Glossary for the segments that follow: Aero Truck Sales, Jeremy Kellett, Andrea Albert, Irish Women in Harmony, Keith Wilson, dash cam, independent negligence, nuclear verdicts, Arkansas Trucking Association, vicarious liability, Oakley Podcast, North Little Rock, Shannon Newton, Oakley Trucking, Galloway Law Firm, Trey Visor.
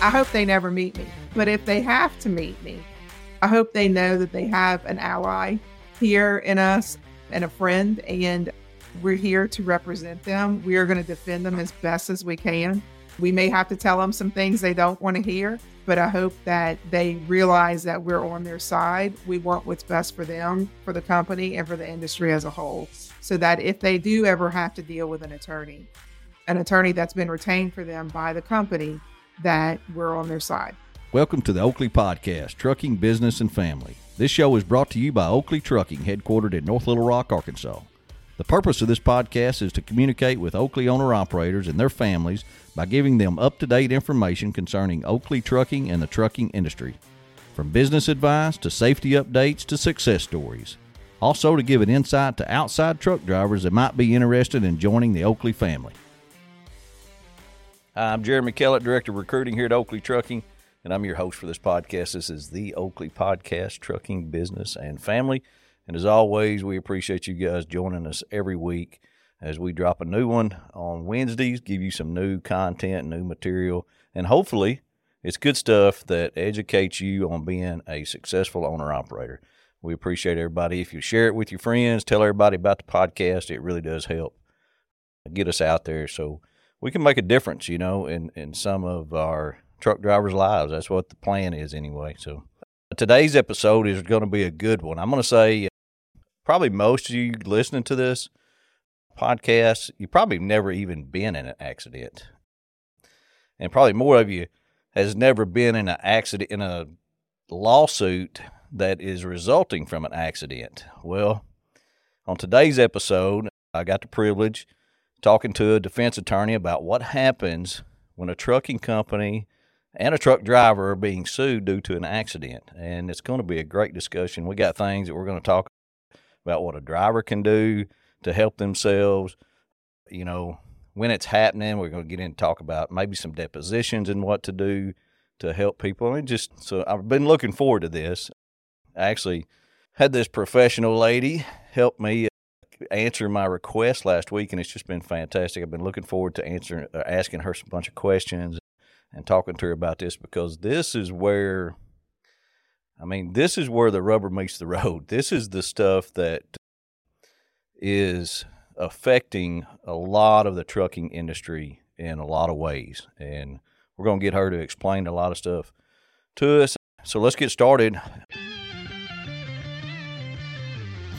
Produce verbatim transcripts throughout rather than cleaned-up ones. I hope they never meet me. But if they have to meet me, I hope they know that they have an ally here in us and a friend, and we're here to represent them. We are going to defend them as best as we can. We may have to tell them some things they don't want to hear, but I hope that they realize that we're on their side. We want what's best for them, for the company, and for the industry as a whole, so that if they do ever have to deal with an attorney, an attorney that's been retained for them by the company, that we're on their side. Welcome to the Oakley Podcast, Trucking, Business, and Family. This show is brought to you by Oakley Trucking, headquartered in North Little Rock, Arkansas. The purpose of this podcast is to communicate with Oakley owner-operators and their families by giving them up-to-date information concerning Oakley Trucking and the trucking industry, from business advice to safety updates to success stories. Also to give an insight to outside truck drivers that might be interested in joining the Oakley family. Hi, I'm Jeremy Kellett, Director of Recruiting here at Oakley Trucking, and I'm your host for this podcast. This is the Oakley Podcast, Trucking, Business, and Family. And as always, we appreciate you guys joining us every week as we drop a new one on Wednesdays, give you some new content, new material, and hopefully it's good stuff that educates you on being a successful owner-operator. We appreciate everybody. If you share it with your friends, tell everybody about the podcast. It really does help get us out there so we can make a difference, you know, in, in some of our truck drivers' lives. That's what the plan is anyway. So today's episode is going to be a good one. I'm going to say probably most of you listening to this podcast, you probably never even been in an accident. And probably more of you has never been in an accident, in a lawsuit that is resulting from an accident. Well, on today's episode, I got the privilege talking to a defense attorney about what happens when a trucking company and a truck driver are being sued due to an accident. And it's going to be a great discussion. We got things that we're going to talk about, what a driver can do to help themselves, you know, when it's happening. We're going to get in and talk about maybe some depositions and what to do to help people. And just, so I've been looking forward to this. I actually had this professional lady help me answer my request last week, and it's just been fantastic. I've been looking forward to answering, uh, asking her a bunch of questions and talking to her about this, because this is where, I mean, this is where the rubber meets the road. This is the stuff that is affecting a lot of the trucking industry in a lot of ways, and we're going to get her to explain a lot of stuff to us. So let's get started.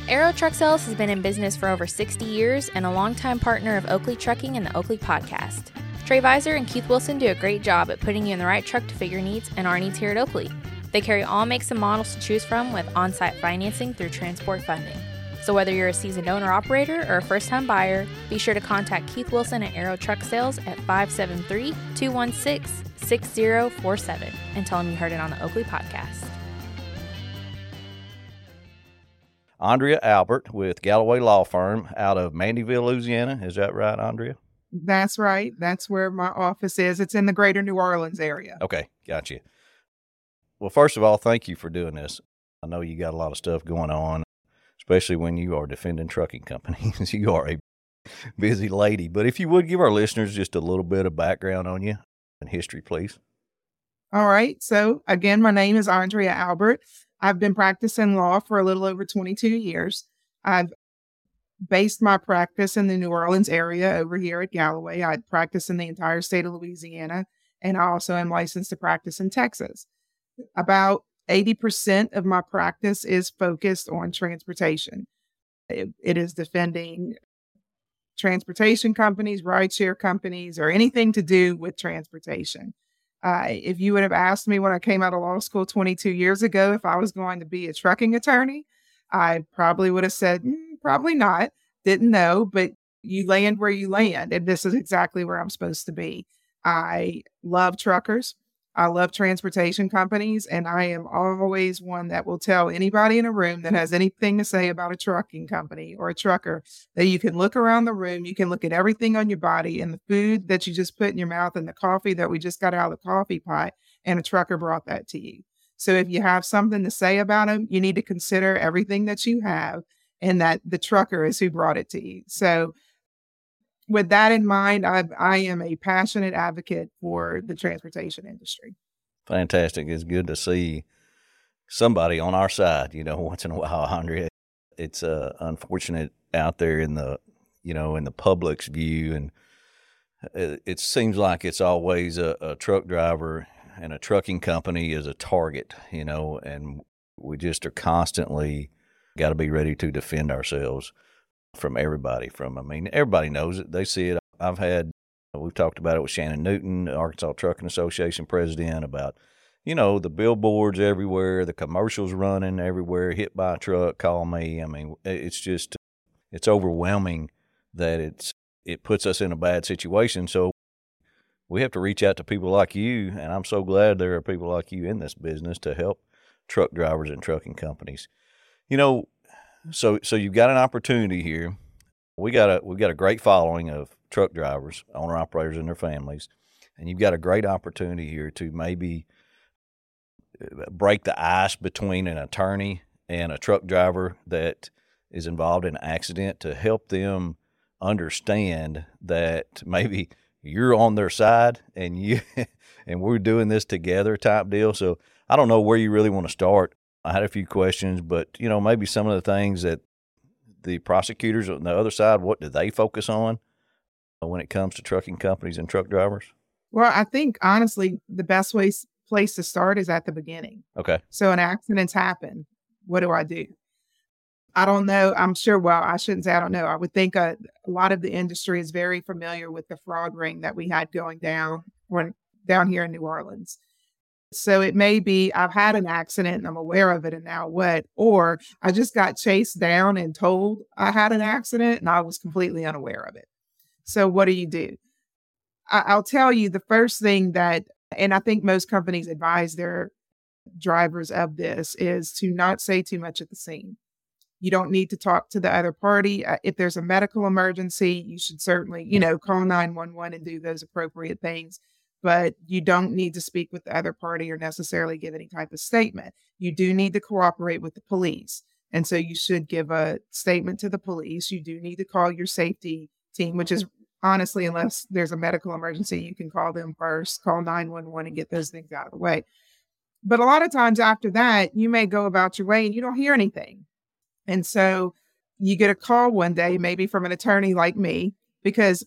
Aero Truck Sales has been in business for over sixty years and a longtime partner of Oakley Trucking and the Oakley Podcast. Trey Visor and Keith Wilson do a great job at putting you in the right truck to fit your needs and our needs here at Oakley. They carry all makes and models to choose from with on-site financing through transport funding. So whether you're a seasoned owner-operator or a first-time buyer, be sure to contact Keith Wilson at Aero Truck Sales at five seven three, two one six, six zero four seven and tell them you heard it on the Oakley Podcast. Andrea Albert with Galloway Law Firm out of Mandeville, Louisiana. Is that right, Andrea? That's right. That's where my office is. It's in the greater New Orleans area. Okay, gotcha. Well, first of all, thank you for doing this. I know you got a lot of stuff going on, especially when you are defending trucking companies. You are a busy lady. But if you would give our listeners just a little bit of background on you and history, please. All right. So, again, my name is Andrea Albert. I've been practicing law for a little over twenty-two years. I've based my practice in the New Orleans area over here at Galloway. I practice in the entire state of Louisiana, and I also am licensed to practice in Texas. About eighty percent of my practice is focused on transportation. It, it is defending transportation companies, rideshare companies, or anything to do with transportation. Uh, if you would have asked me when I came out of law school twenty-two years ago if I was going to be a trucking attorney, I probably would have said, mm, probably not. Didn't know, but you land where you land. And this is exactly where I'm supposed to be. I love truckers. I love transportation companies. And I am always one that will tell anybody in a room that has anything to say about a trucking company or a trucker that you can look around the room. You can look at everything on your body and the food that you just put in your mouth and the coffee that we just got out of the coffee pot, and a trucker brought that to you. So if you have something to say about them, you need to consider everything that you have and that the trucker is who brought it to you. So with that in mind, I, I am a passionate advocate for the transportation industry. Fantastic. It's good to see somebody on our side, you know, once in a while, Andrea. It's uh, unfortunate out there in the, you know, in the public's view. And it, it seems like it's always a, a truck driver and a trucking company is a target, you know, and we just are constantly got to be ready to defend ourselves from everybody. From, I mean, everybody knows it. They see it. I've had, we've talked about it with Shannon Newton, the Arkansas Trucking Association president, about, you know, the billboards everywhere, the commercials running everywhere, hit by a truck, call me. I mean, it's just, it's overwhelming that it's, it puts us in a bad situation. So we have to reach out to people like you, and I'm so glad there are people like you in this business to help truck drivers and trucking companies. You know, so so you've got an opportunity here. We got a we got a great following of truck drivers, owner operators, and their families, and you've got a great opportunity here to maybe break the ice between an attorney and a truck driver that is involved in an accident, to help them understand that maybe you're on their side and you and we're doing this together type deal. So I don't know where you really want to start. I had a few questions, but, you know, maybe some of the things that the prosecutors on the other side, what do they focus on when it comes to trucking companies and truck drivers? Well, I think, honestly, the best way, place to start is at the beginning. Okay. So an accident's happened. What do I do? I don't know. I'm sure. Well, I shouldn't say I don't know. I would think a, a lot of the industry is very familiar with the fraud ring that we had going down when down here in New Orleans. So it may be I've had an accident and I'm aware of it, and now what? Or I just got chased down and told I had an accident and I was completely unaware of it. So what do you do? I, I'll tell you the first thing that, and I think most companies advise their drivers of this, is to not say too much at the scene. You don't need to talk to the other party. Uh, if there's a medical emergency, you should certainly, you know, call nine one one and do those appropriate things. But you don't need to speak with the other party or necessarily give any type of statement. You do need to cooperate with the police. And so you should give a statement to the police. You do need to call your safety team, which is honestly, unless there's a medical emergency, you can call them first, call nine one one and get those things out of the way. But a lot of times after that, you may go about your way and you don't hear anything. And so you get a call one day, maybe from an attorney like me, because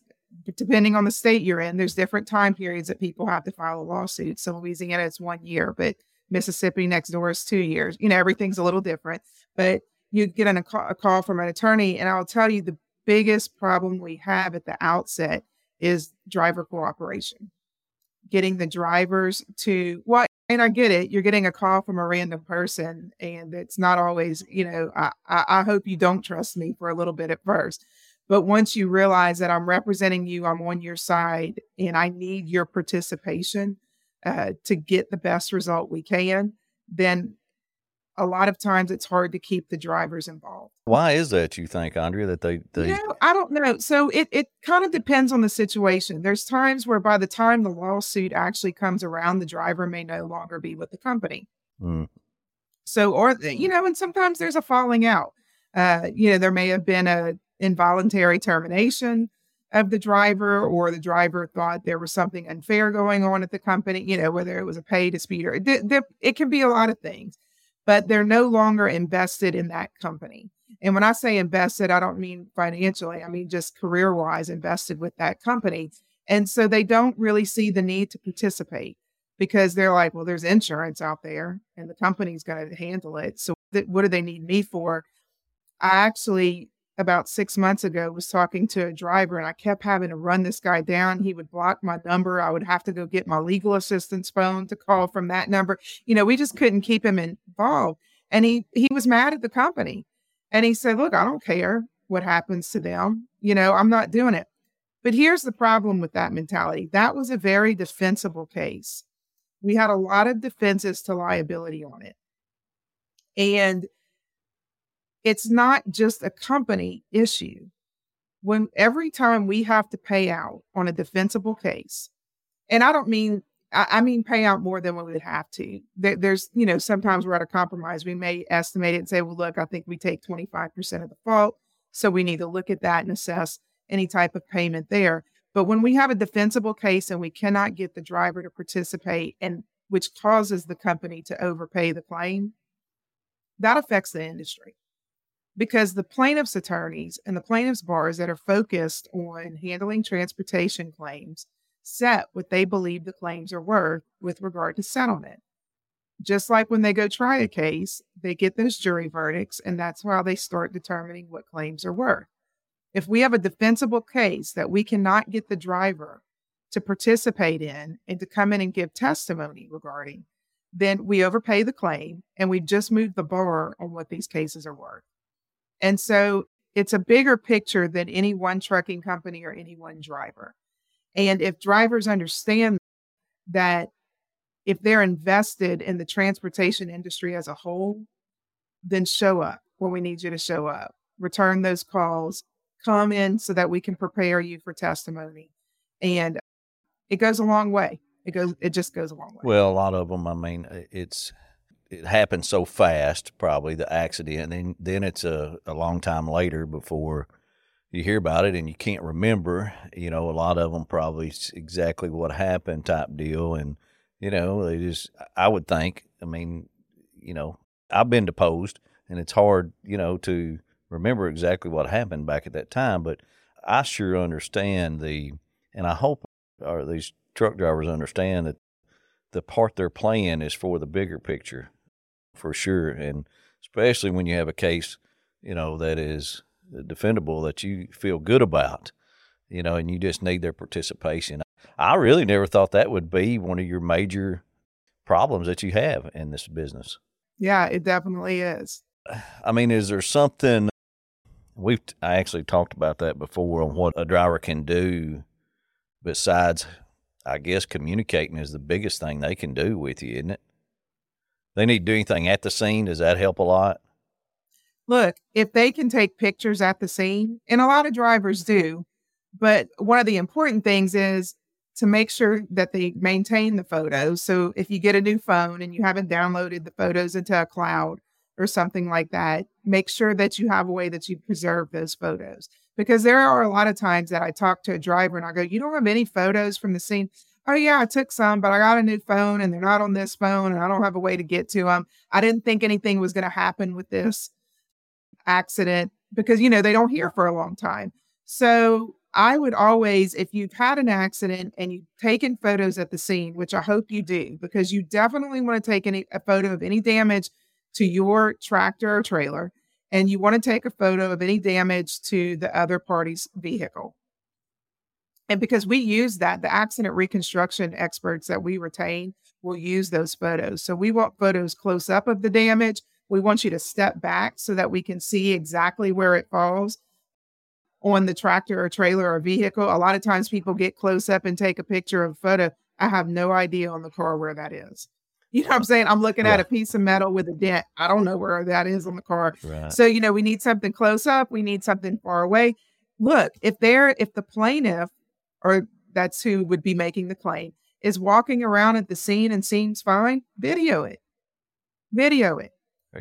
depending on the state you're in, there's different time periods that people have to file a lawsuit. So Louisiana, it's one year, but Mississippi next door is two years. You know, everything's a little different. But you get an, a call from an attorney, and I'll tell you the biggest problem we have at the outset is driver cooperation. Getting the drivers to, well, and I get it, you're getting a call from a random person, and it's not always, you know, I, I hope you don't trust me for a little bit at first. But once you realize that I'm representing you, I'm on your side, and I need your participation uh, to get the best result we can, then a lot of times it's hard to keep the drivers involved. Why is that, you think, Andrea, that they... they... You know, I don't know. So it, it kind of depends on the situation. There's times where by the time the lawsuit actually comes around, the driver may no longer be with the company. Mm. So, or, you know, and sometimes there's a falling out. Uh, you know, there may have been a involuntary termination of the driver, or the driver thought there was something unfair going on at the company, you know, whether it was a pay dispute or it, there, it can be a lot of things, but they're no longer invested in that company. And when I say invested, I don't mean financially, I mean just career-wise invested with that company. And so they don't really see the need to participate, because they're like, well, there's insurance out there and the company's going to handle it. So th- what do they need me for? I actually... about six months ago was talking to a driver, and I kept having to run this guy down. He would block my number. I would have to go get my legal assistant's phone to call from that number. You know, we just couldn't keep him involved. And he, he was mad at the company. And he said, look, I don't care what happens to them. You know, I'm not doing it. But here's the problem with that mentality. That was a very defensible case. We had a lot of defenses to liability on it. And it's not just a company issue. When every time we have to pay out on a defensible case, and I don't mean, I, I mean, pay out more than we would have to. There, there's, you know, sometimes we're at a compromise. We may estimate it and say, well, look, I think we take twenty-five percent of the fault. So we need to look at that and assess. any type of payment there. But when we have a defensible case and we cannot get the driver to participate, and which causes the company to overpay the claim, that affects the industry, because the plaintiff's attorneys and the plaintiff's bars that are focused on handling transportation claims set what they believe the claims are worth with regard to settlement. Just like when they go try a case, they get those jury verdicts, and that's how they start determining what claims are worth. If we have a defensible case that we cannot get the driver to participate in and to come in and give testimony regarding, then we overpay the claim, and we just move the bar on what these cases are worth. And so it's a bigger picture than any one trucking company or any one driver. And if drivers understand that if they're invested in the transportation industry as a whole, then show up when we need you to show up, return those calls, come in so that we can prepare you for testimony. And it goes a long way. It goes, it just goes a long way. Well, a lot of them, I mean, it's, it happens so fast, probably the accident. And then it's a, a long time later before you hear about it, and you can't remember, you know, a lot of them probably exactly what happened type deal. And, you know, they just, I would think, I mean, you know, I've been deposed, and it's hard, you know, to remember exactly what happened back at that time. But I sure understand the, and I hope or these truck drivers understand that the part they're playing is for the bigger picture, for sure. And especially when you have a case, you know, that is defendable, that you feel good about, you know, and you just need their participation. I really never thought that would be one of your major problems that you have in this business. Yeah, it definitely is. I mean, is there something, we've I actually talked about that before, on what a driver can do besides, I guess, communicating is the biggest thing they can do with you, isn't it? They need to do anything at the scene. Does that help a lot? Look, if they can take pictures at the scene, and a lot of drivers do, but one of the important things is to make sure that they maintain the photos. So if you get a new phone and you haven't downloaded the photos into a cloud or something like that, make sure that you have a way that you preserve those photos. Because there are a lot of times that I talk to a driver and I go, you don't have any photos from the scene? Oh, yeah, I took some, but I got a new phone and they're not on this phone and I don't have a way to get to them. I didn't think anything was going to happen with this accident, because, you know, they don't hear for a long time. So I would always, if you've had an accident and you've taken photos at the scene, which I hope you do, because you definitely want to take any, a photo of any damage to your tractor or trailer, and you want to take a photo of any damage to the other party's vehicle. And because we use that, the accident reconstruction experts that we retain will use those photos. So we want photos close up of the damage. We want you to step back so that we can see exactly where it falls on the tractor or trailer or vehicle. A lot of times people get close up and take a picture of a photo. I have no idea on the car where that is. You know what I'm saying? I'm looking yeah. at a piece of metal with a dent. I don't know where that is on the car. Right. So, you know, we need something close up. We need something far away. Look, if they're, if the plaintiff, or that's who would be making the claim, is walking around at the scene and seems fine, video it. Video it.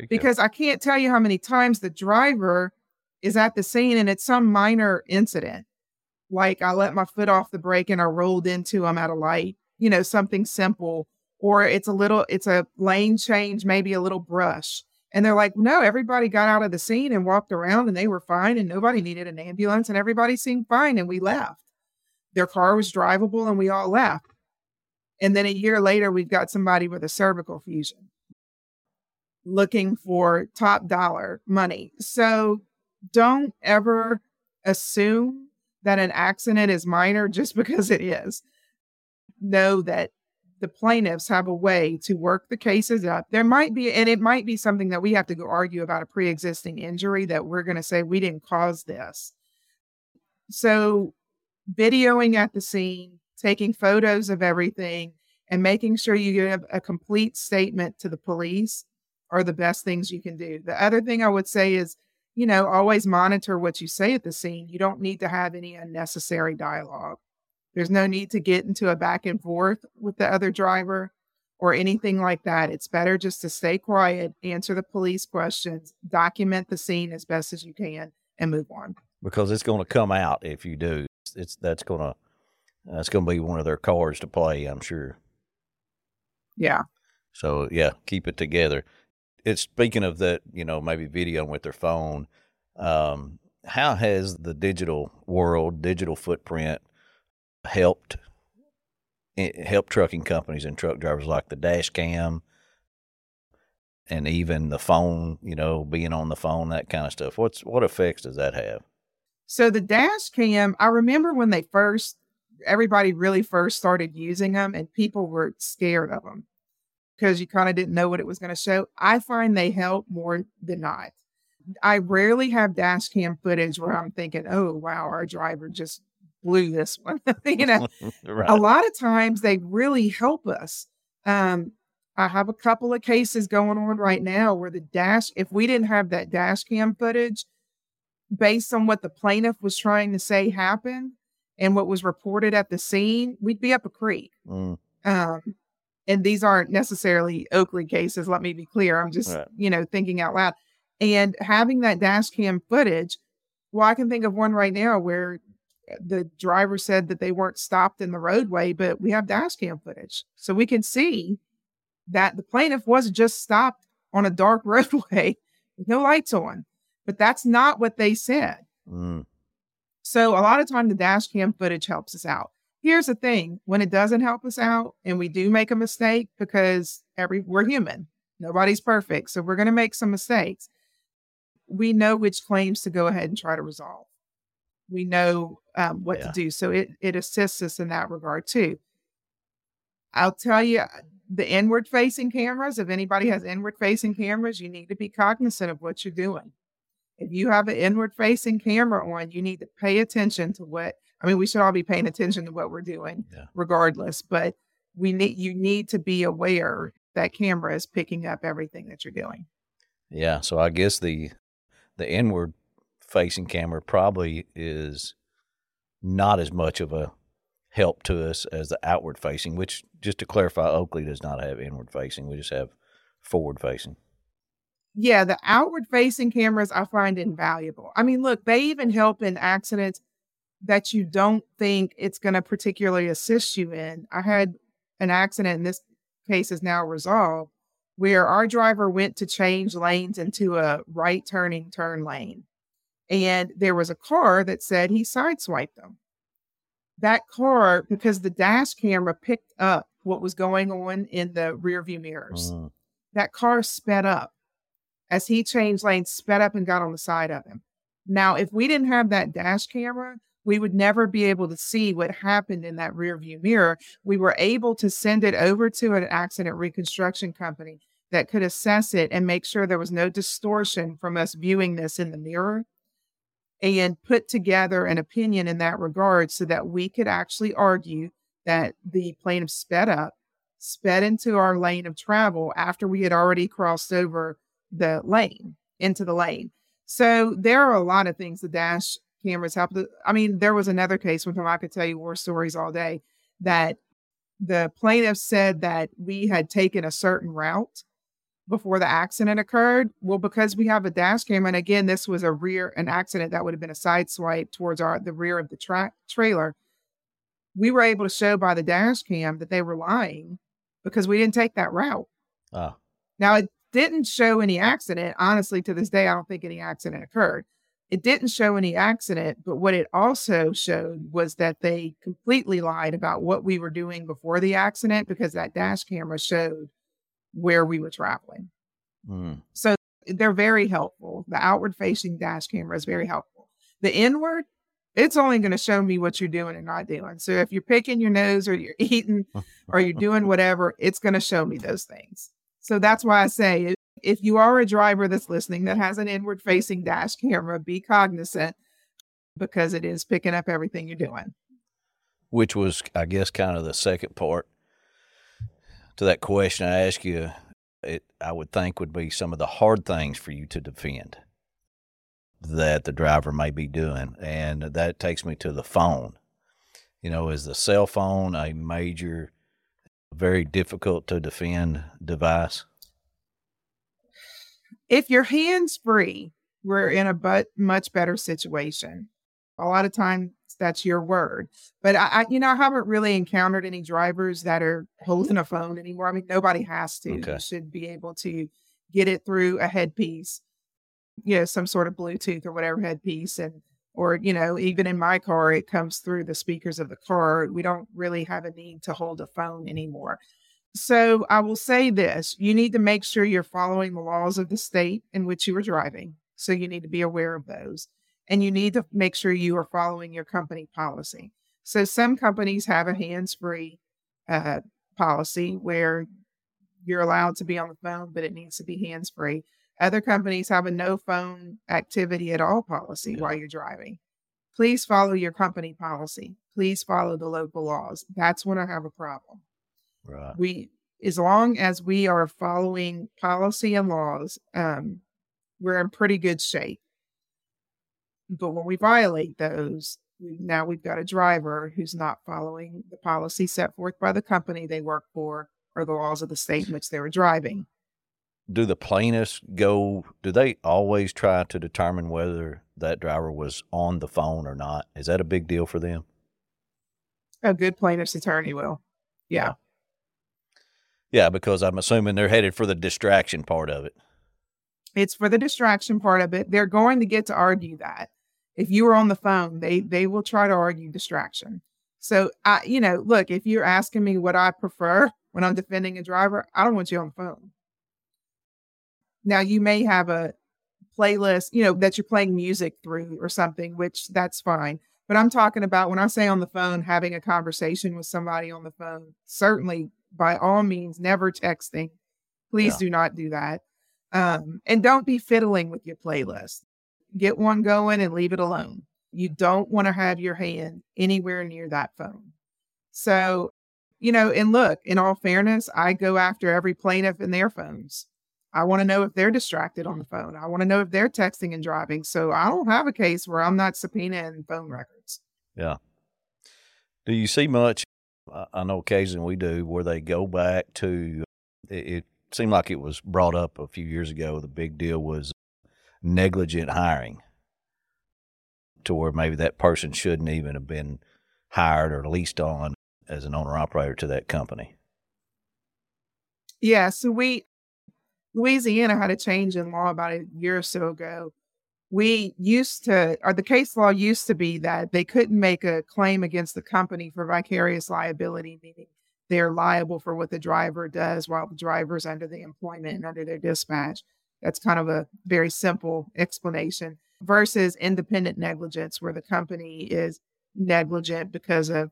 Because go. I can't tell you how many times the driver is at the scene and it's some minor incident. Like, I let my foot off the brake and I rolled into him at a light, you know, something simple. Or it's a little, it's a lane change, maybe a little brush. And they're like, no, everybody got out of the scene and walked around and they were fine and nobody needed an ambulance and everybody seemed fine and we left. Their car was drivable and we all left. And then a year later, we've got somebody with a cervical fusion looking for top dollar money. So don't ever assume that an accident is minor just because it is. Know that the plaintiffs have a way to work the cases up. There might be, and it might be something that we have to go argue about, a pre-existing injury that we're going to say we didn't cause this. So videoing at the scene, taking photos of everything, and making sure you give a complete statement to the police are the best things you can do. The other thing I would say is, you know, always monitor what you say at the scene. You don't need to have any unnecessary dialogue. There's no need to get into a back and forth with the other driver or anything like that. It's better just to stay quiet, answer the police questions, document the scene as best as you can, and move on. because it's going to come out if you do. It's, it's that's going to that's going to be one of their cards to play, I'm sure. Yeah. So yeah, keep it together. It's speaking of that, you know, maybe videoing with their phone. Um, how has the digital world, digital footprint, helped help trucking companies and truck drivers, like the dash cam and even the phone, you know, being on the phone, that kind of stuff? What's what effects does that have? So the dash cam, I remember when they first, everybody really first started using them, and people were scared of them because you kind of didn't know what it was going to show. I find they help more than not. I rarely have dash cam footage where I'm thinking, oh, wow, our driver just blew this one. You know, right. A lot of times they really help us. Um, I have a couple of cases going on right now where the dash, if we didn't have that dash cam footage, based on what the plaintiff was trying to say happened and what was reported at the scene, we'd be up a creek. Mm. Um, and these aren't necessarily Oakley cases. Let me be clear. I'm just, right. you know, thinking out loud. And having that dash cam footage, well, I can think of one right now where the driver said that they weren't stopped in the roadway, but we have dash cam footage. So we can see that the plaintiff was just stopped on a dark roadway with no lights on. But that's not what they said. Mm. So a lot of time the dash cam footage helps us out. Here's the thing. When it doesn't help us out and we do make a mistake, because every we're human, nobody's perfect. So we're going to make some mistakes. We know which claims to go ahead and try to resolve. We know um, what yeah. to do. So it, it assists us in that regard too. I'll tell you, the inward facing cameras, if anybody has inward facing cameras, you need to be cognizant of what you're doing. If you have an inward facing camera on, you need to pay attention to what, I mean, we should all be paying attention to what we're doing yeah. regardless, but we need, you need to be aware that camera is picking up everything that you're doing. Yeah. So I guess the, the inward facing camera probably is not as much of a help to us as the outward facing, which, just to clarify, Oakley does not have inward facing. We just have forward facing. Yeah, the outward facing cameras I find invaluable. I mean, look, they even help in accidents that you don't think it's going to particularly assist you in. I had an accident, and this case is now resolved, where our driver went to change lanes into a right turning turn lane. And there was a car that said he sideswiped them. That car, because the dash camera picked up what was going on in the rearview mirrors, uh-huh. that car sped up as he changed lanes, sped up and got on the side of him. Now, if we didn't have that dash camera, we would never be able to see what happened in that rearview mirror. We were able to send it over to an accident reconstruction company that could assess it and make sure there was no distortion from us viewing this in the mirror, and put together an opinion in that regard so that we could actually argue that the plaintiff sped up, sped into our lane of travel after we had already crossed over the lane, into the lane. So there are a lot of things the dash cameras help. I mean, there was another case, one time I could tell you war stories all day, that the plaintiff said that we had taken a certain route before the accident occurred. Well, because we have a dash cam, and again, this was a rear, an accident that would have been a side swipe towards our, the rear of the tra- trailer. We were able to show by the dash cam that they were lying because we didn't take that route. Oh. Now, it didn't show any accident. Honestly, to this day, I don't think any accident occurred. It didn't show any accident, but what it also showed was that they completely lied about what we were doing before the accident, because that dash camera showed where we were traveling. Mm. So they're very helpful. The outward facing dash camera is very helpful. The inward, it's only going to show me what you're doing and not doing. So if you're picking your nose or you're eating or you're doing whatever, it's going to show me those things. So that's why I say, if you are a driver that's listening that has an inward facing dash camera, be cognizant, because it is picking up everything you're doing. Which was, I guess, kind of the second part to that question I asked you. It, I would think, would be some of the hard things for you to defend that the driver may be doing. And that takes me to the phone. You know, is the cell phone a major, very difficult to defend device? If your hands free, we're in a but much better situation. a lot of times that's your word. But I, I you know, I haven't really encountered any drivers that are holding a phone anymore. I mean, nobody has to. Okay. You should be able to get it through a headpiece, you know, some sort of Bluetooth or whatever headpiece. And, or, you know, even in my car, it comes through the speakers of the car. We don't really have a need to hold a phone anymore. So I will say this, you need to make sure you're following the laws of the state in which you are driving. So you need to be aware of those. And you need to make sure you are following your company policy. So some companies have a hands-free uh, policy where you're allowed to be on the phone, but it needs to be hands-free. Other companies have a no phone activity at all policy while you're driving. Please follow your company policy. Please follow the local laws. That's when I have a problem. Right. We, as long as we are following policy and laws, um, we're in pretty good shape. But when we violate those, we, now we've got a driver who's not following the policy set forth by the company they work for or the laws of the state in which they were driving. Do the plaintiffs go, do they always try to determine whether that driver was on the phone or not? Is that a big deal for them? A good plaintiff's attorney will. Yeah. Yeah, because I'm assuming they're headed for the distraction part of it. It's for the distraction part of it. They're going to get to argue that. If you were on the phone, they they will try to argue distraction. So, I, you know, look, if you're asking me what I prefer when I'm defending a driver, I don't want you on the phone. Now, you may have a playlist, you know, that you're playing music through or something, which that's fine. But I'm talking about when I say on the phone, having a conversation with somebody on the phone, certainly by all means, never texting. Please yeah. do not do that. Um, and don't be fiddling with your playlist. Get one going and leave it alone. You don't want to have your hand anywhere near that phone. So, you know, and look, in all fairness, I go after every plaintiff and their phones. I want to know if they're distracted on the phone. I want to know if they're texting and driving. So I don't have a case where I'm not subpoenaing phone records. Yeah. Do you see much? I know occasionally we do where they go back to, it seemed like it was brought up a few years ago. The big deal was negligent hiring to where maybe that person shouldn't even have been hired or leased on as an owner operator to that company. Yeah. So we, Louisiana had a change in law about a year or so ago. We used to, or the case law used to be that they couldn't make a claim against the company for vicarious liability, meaning they're liable for what the driver does while the driver's under the employment and under their dispatch. That's kind of a very simple explanation versus independent negligence, where the company is negligent because of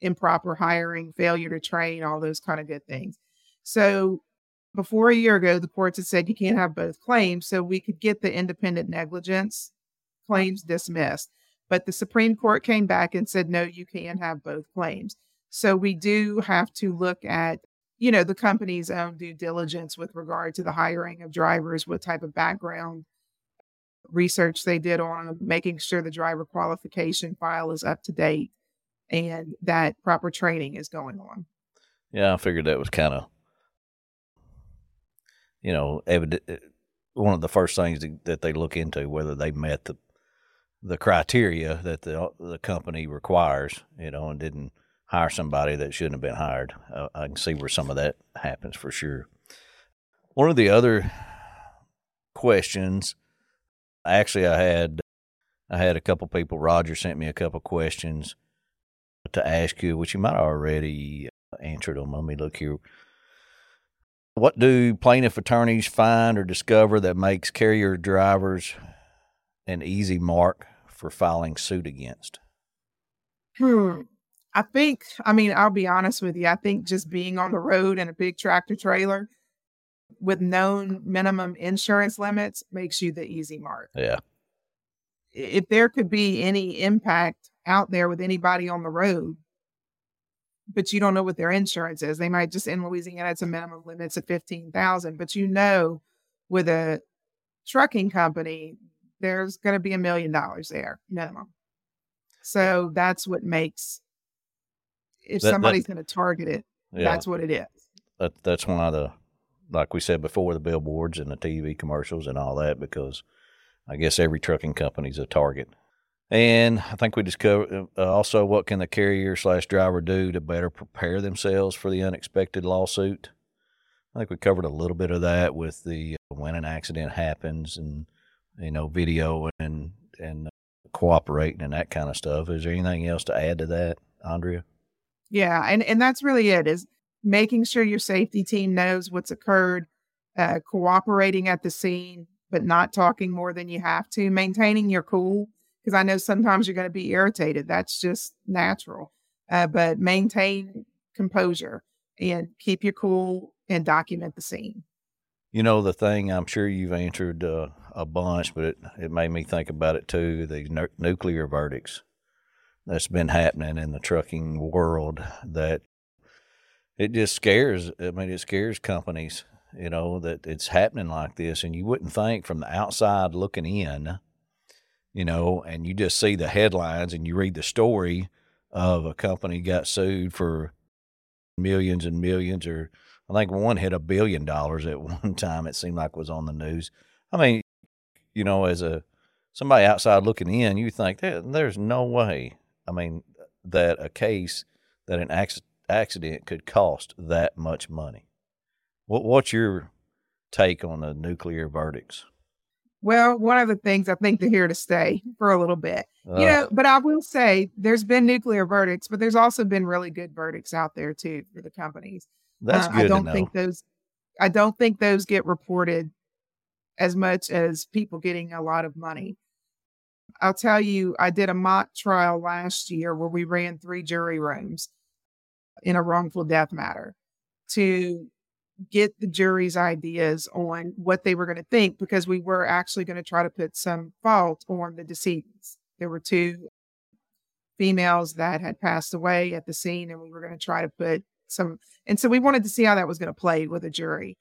improper hiring, failure to train, all those kind of good things. So before a year ago, the courts had said you can't have both claims, so we could get the independent negligence claims dismissed. But the Supreme Court came back and said, no, you can have both claims. So we do have to look at, you know, the company's own due diligence with regard to the hiring of drivers, what type of background research they did on them, making sure the driver qualification file is up to date and that proper training is going on. Yeah, I figured that was kind of, you know, one of the first things that they look into, whether they met the the criteria that the the company requires, you know, and didn't hire somebody that shouldn't have been hired. Uh, I can see where some of that happens for sure. One of the other questions, actually, I had I had a couple people. Roger sent me a couple questions to ask you, which you might have already answered them. Let me look here. What do plaintiff attorneys find or discover that makes carrier drivers an easy mark for filing suit against? Hmm. I think, I mean, I'll be honest with you. I think just being on the road in a big tractor trailer with known minimum insurance limits makes you the easy mark. Yeah. If there could be any impact out there with anybody on the road, but you don't know what their insurance is. They might just, in Louisiana, it's a minimum limits of fifteen thousand dollars. But you know, with a trucking company, there's going to be a million dollars there minimum. So that's what makes, if that, somebody's going to target it, yeah, that's what it is. That, that's one of the, like we said before, the billboards and the T V commercials and all that, because I guess every trucking company's a target And I think we just covered uh, also what can the carrier slash driver do to better prepare themselves for the unexpected lawsuit. I think we covered a little bit of that with the uh, when an accident happens and, you know, video and, and uh, cooperating and that kind of stuff. Is there anything else to add to that, Andrea? Yeah, and, and that's really it, is making sure your safety team knows what's occurred, uh, cooperating at the scene, but not talking more than you have to, maintaining your cool. Because I know sometimes you're going to be irritated. That's just natural. Uh, but maintain composure and keep your cool and document the scene. You know, the thing I'm sure you've answered uh, a bunch, but it, it made me think about it too, these nu- nuclear verdicts that's been happening in the trucking world, that it just scares, I mean, it scares companies, you know, that it's happening like this. And you wouldn't think, from the outside looking in, you know, and you just see the headlines and you read the story of a company got sued for millions and millions, or I think one hit a billion dollars at one time, it seemed like was on the news. I mean, you know, as a somebody outside looking in, you think there, there's no way, I mean, that a case that an ac- accident could cost that much money. What, what's your take on the nuclear verdicts? Well, one of the things, I think they're here to stay for a little bit, you know, but I will say there's been nuclear verdicts, but there's also been really good verdicts out there too for the companies. That's uh, good. I don't to think know. those, I don't think those get reported as much as people getting a lot of money. I'll tell you, I did a mock trial last year where we ran three jury rooms in a wrongful death matter to get the jury's ideas on what they were going to think, because we were actually going to try to put some fault on the decedents. There were two females that had passed away at the scene, and we were going to try to put some, and so we wanted to see how that was going to play with a jury.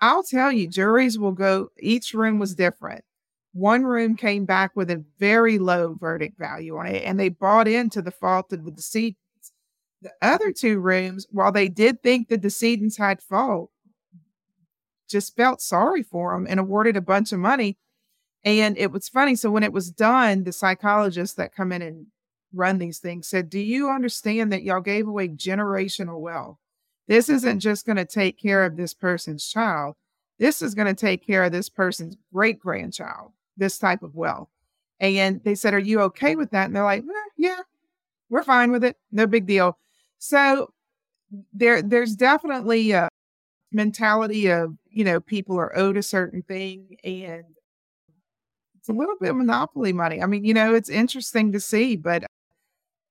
I'll tell you, juries will go, each room was different. One room came back with a very low verdict value on it, and they bought into the fault of the decedent. The other two rooms, while they did think the decedents had fault, just felt sorry for them and awarded a bunch of money. And it was funny. So when it was done, the psychologists that come in and run these things said, do you understand that y'all gave away generational wealth? This isn't just going to take care of this person's child. This is going to take care of this person's great-grandchild, this type of wealth. And they said, are you okay with that? And they're like, eh, yeah, we're fine with it. No big deal. So there, there's definitely a mentality of, you know, people are owed a certain thing, and it's a little bit of monopoly money. I mean, you know, it's interesting to see, but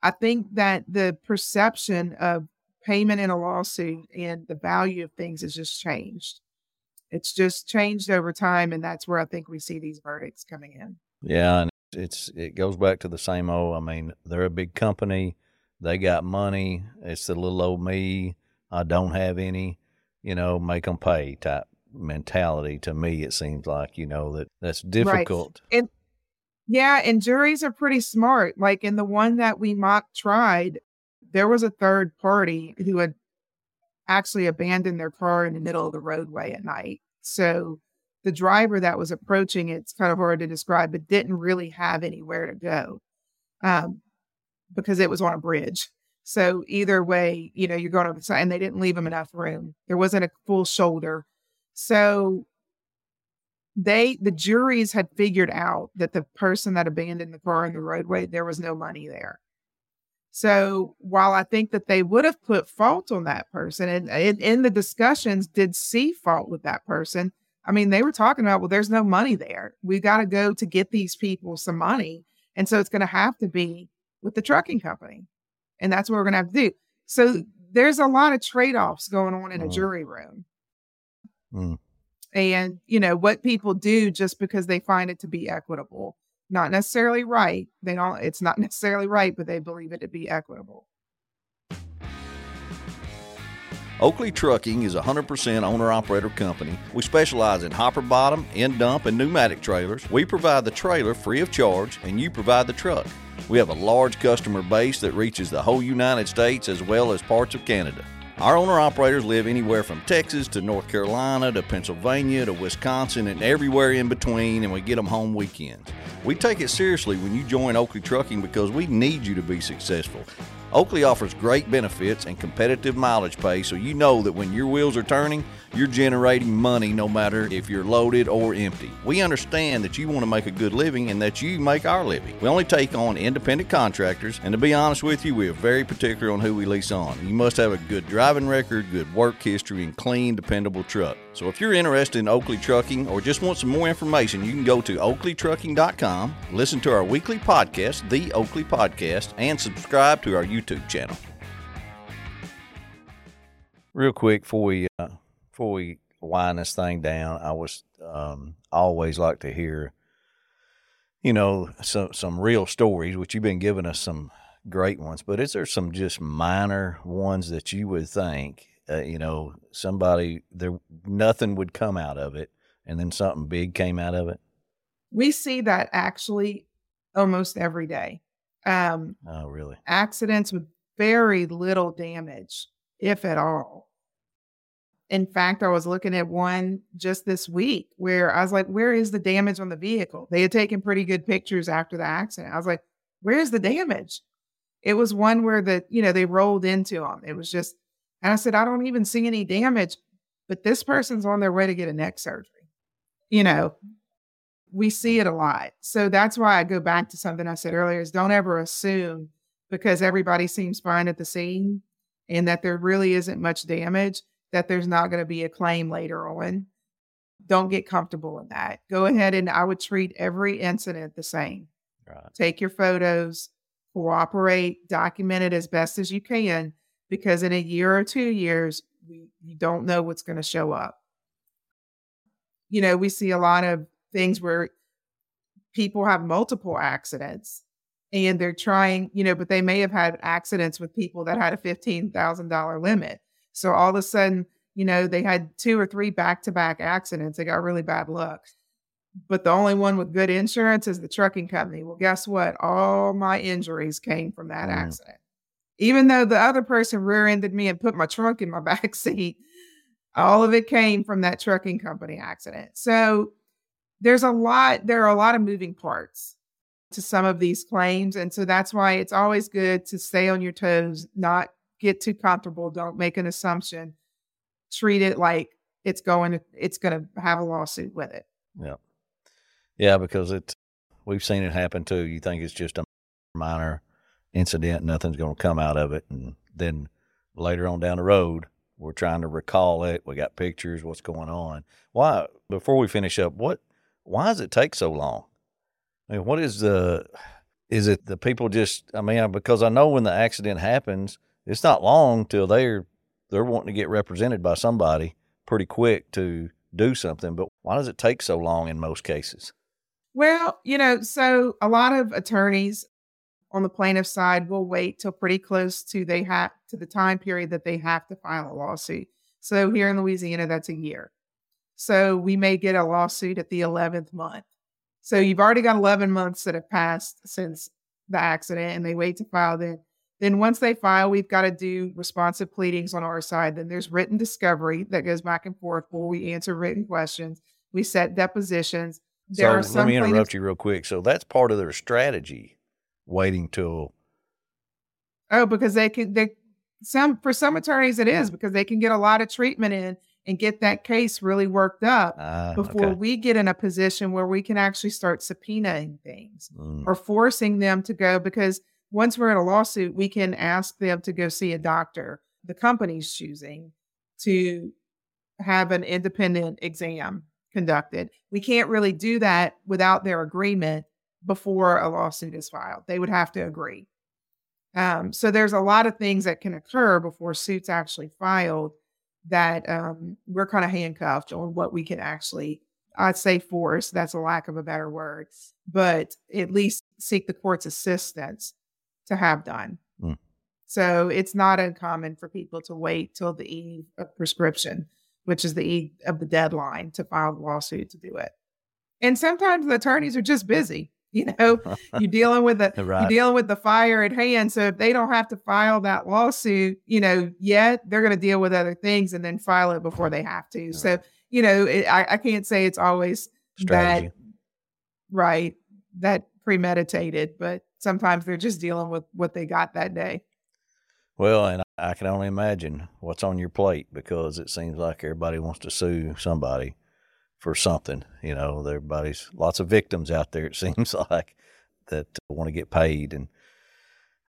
I think that the perception of payment in a lawsuit and the value of things has just changed. It's just changed over time, and that's where I think we see these verdicts coming in. Yeah, and it's it goes back to the same old, I mean, they're a big company. They got money. It's the little old me. I don't have any, you know, make them pay type mentality. To me, it seems like, you know, that that's difficult. Right. And yeah. And juries are pretty smart. Like in the one that we mock tried, there was a third party who had actually abandoned their car in the middle of the roadway at night. So the driver that was approaching, it's kind of hard to describe, but didn't really have anywhere to go. Um, because it was on a bridge. So either way, you know, you're going to, and they didn't leave them enough room. There wasn't a full shoulder. So they, the juries had figured out that the person that abandoned the car in the roadway, there was no money there. So while I think that they would have put fault on that person, and in, in the discussions did see fault with that person, I mean, they were talking about, well, there's no money there. We got to go to get these people some money. And so it's going to have to be with the trucking company. And that's what we're going to have to do. So there's a lot of trade-offs going on in mm. a jury room. Mm. And, you know, what people do just because they find it to be equitable, not necessarily right. They don't, it's not necessarily right, but they believe it to be equitable. Oakley Trucking is a one hundred percent owner-operator company. We specialize in hopper bottom, end dump, and pneumatic trailers. We provide the trailer free of charge, and you provide the truck. We have a large customer base that reaches the whole United States as well as parts of Canada. Our owner-operators live anywhere from Texas to North Carolina to Pennsylvania to Wisconsin and everywhere in between, and we get them home weekends. We take it seriously when you join Oakley Trucking because we need you to be successful. Oakley offers great benefits and competitive mileage pay, so you know that when your wheels are turning, you're generating money no matter if you're loaded or empty. We understand that you want to make a good living and that you make our living. We only take on independent contractors, and to be honest with you, we are very particular on who we lease on. You must have a good driving record, good work history, and clean, dependable truck. So if you're interested in Oakley Trucking or just want some more information, you can go to oakley trucking dot com, listen to our weekly podcast, The Oakley Podcast, and subscribe to our YouTube channel. Real quick before we, uh, before we wind this thing down, I was um, always like to hear, you know, some, some real stories, which you've been giving us some great ones, but is there some just minor ones that you would think, Uh, you know, somebody, there nothing would come out of it, and then something big came out of it? We see that actually almost every day. Um, oh, really? Accidents with very little damage, if at all. In fact, I was looking at one just this week where I was like, where is the damage on the vehicle? They had taken pretty good pictures after the accident. I was like, where's the damage? It was one where the, you know, they rolled into them. It was just, and I said, I don't even see any damage, but this person's on their way to get a neck surgery. You know, we see it a lot. So that's why I go back to something I said earlier is don't ever assume because everybody seems fine at the scene and that there really isn't much damage, that there's not going to be a claim later on. Don't get comfortable in that. Go ahead and I would treat every incident the same. Right. Take your photos, cooperate, document it as best as you can. Because in a year or two years, we, you don't know what's going to show up. You know, we see a lot of things where people have multiple accidents and they're trying, you know, but they may have had accidents with people that had a fifteen thousand dollars limit. So all of a sudden, you know, they had two or three back-to-back accidents. They got really bad luck. But the only one with good insurance is the trucking company. Well, guess what? All my injuries came from that mm. accident. Even though the other person rear-ended me and put my trunk in my back seat, all of it came from that trucking company accident. So there's a lot, there are a lot of moving parts to some of these claims. And so that's why it's always good to stay on your toes, not get too comfortable. Don't make an assumption. Treat it like it's going to, it's going to have a lawsuit with it. Yeah. Yeah. Because it, we've seen it happen too. You think it's just a minor incident, nothing's going to come out of it, and then later on down the road we're trying to recall it, we got pictures, what's going on. Why, before we finish up, what why does it take so long? I mean, what is the is it the people just I mean because I know when the accident happens, it's not long till they're they're wanting to get represented by somebody pretty quick to do something, but why does it take so long in most cases? Well, you know, so a lot of attorneys on the plaintiff's side will wait till pretty close to they have to the time period that they have to file a lawsuit. So here in Louisiana, that's a year. So we may get a lawsuit at the eleventh month. So you've already got eleven months that have passed since the accident and they wait to file then. Then once they file, we've got to do responsive pleadings on our side. Then there's written discovery that goes back and forth where we answer written questions. We set depositions. There are some. Let me interrupt you real quick. So that's part of their strategy. Waiting till oh, because they can they some for some attorneys it is because they can get a lot of treatment in and get that case really worked up uh, before okay. we get in a position where we can actually start subpoenaing things mm. or forcing them to go, because once we're in a lawsuit, we can ask them to go see a doctor. The company's choosing to have an independent exam conducted. We can't really do that without their agreement. Before a lawsuit is filed, they would have to agree. Um, so there's a lot of things that can occur before suits actually filed that um, we're kind of handcuffed on what we can actually, I'd say force, that's a lack of a better word, but at least seek the court's assistance to have done. Mm. So it's not uncommon for people to wait till the eve of prescription, which is the eve of the deadline to file the lawsuit to do it. And sometimes the attorneys are just busy. You know, you're dealing with the right. you're dealing with the fire at hand. So if they don't have to file that lawsuit, you know, yet they're going to deal with other things and then file it before they have to. Right. So, you know, it, I, I can't say it's always strategy. that right that premeditated, but sometimes they're just dealing with what they got that day. Well, and I can only imagine what's on your plate, because it seems like everybody wants to sue somebody for something. You know, everybody's lots of victims out there, it seems like, that want to get paid. And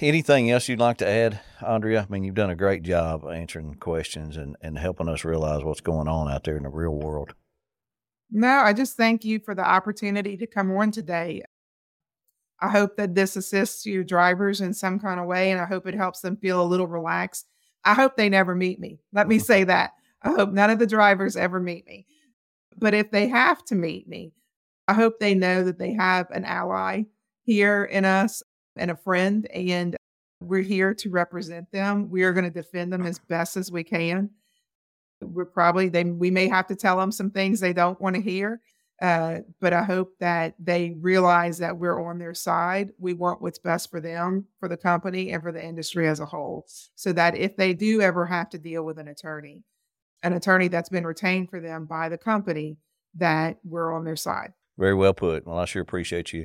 anything else you'd like to add, Andrea? I mean, you've done a great job answering questions and, and helping us realize what's going on out there in the real world. No, I just thank you for the opportunity to come on today. I hope that this assists your drivers in some kind of way, and I hope it helps them feel a little relaxed. I hope they never meet me. Let me say that. I hope none of the drivers ever meet me. But if they have to meet me, I hope they know that they have an ally here in us and a friend, and we're here to represent them. We are going to defend them as best as we can. We're probably, they, we may have to tell them some things they don't want to hear. Uh, but I hope that they realize that we're on their side. We want what's best for them, for the company, and for the industry as a whole. So that if they do ever have to deal with an attorney, an attorney that's been retained for them by the company, that we're on their side. Very well put. Well, I sure appreciate you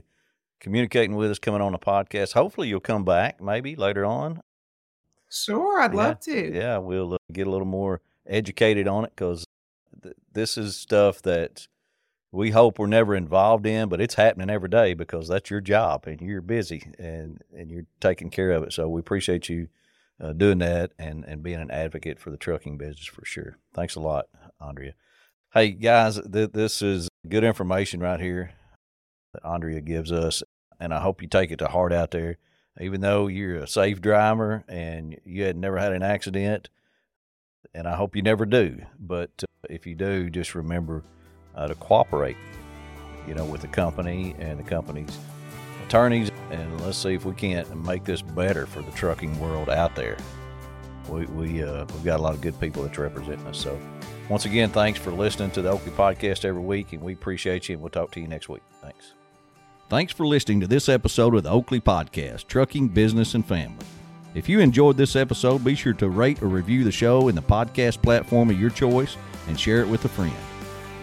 communicating with us, coming on the podcast. Hopefully you'll come back maybe later on. Sure. I'd yeah, love to. Yeah. We'll uh, get a little more educated on it, because th- this is stuff that we hope we're never involved in, but it's happening every day, because that's your job and you're busy and, and you're taking care of it. So we appreciate you uh, doing that and, and being an advocate for the trucking business for sure. Thanks a lot, Andrea. Hey, guys, th- this is good information right here that Andrea gives us, and I hope you take it to heart out there. Even though you're a safe driver and you had never had an accident, and I hope you never do, but uh, if you do, just remember Uh, to cooperate, you know, with the company and the company's attorneys, and let's see if we can't make this better for the trucking world out there. We, we, uh, we've got a lot of good people that's representing us. So once again, thanks for listening to the Oakley Podcast every week, and we appreciate you, and we'll talk to you next week. Thanks. Thanks for listening to this episode of the Oakley Podcast, Trucking, Business, and Family. If you enjoyed this episode, be sure to rate or review the show in the podcast platform of your choice and share it with a friend.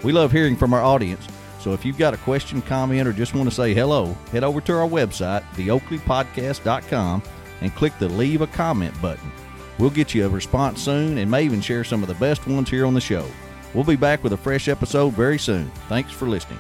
We love hearing from our audience, so if you've got a question, comment, or just want to say hello, head over to our website, the oakley podcast dot com, and click the Leave a Comment button. We'll get you a response soon and may even share some of the best ones here on the show. We'll be back with a fresh episode very soon. Thanks for listening.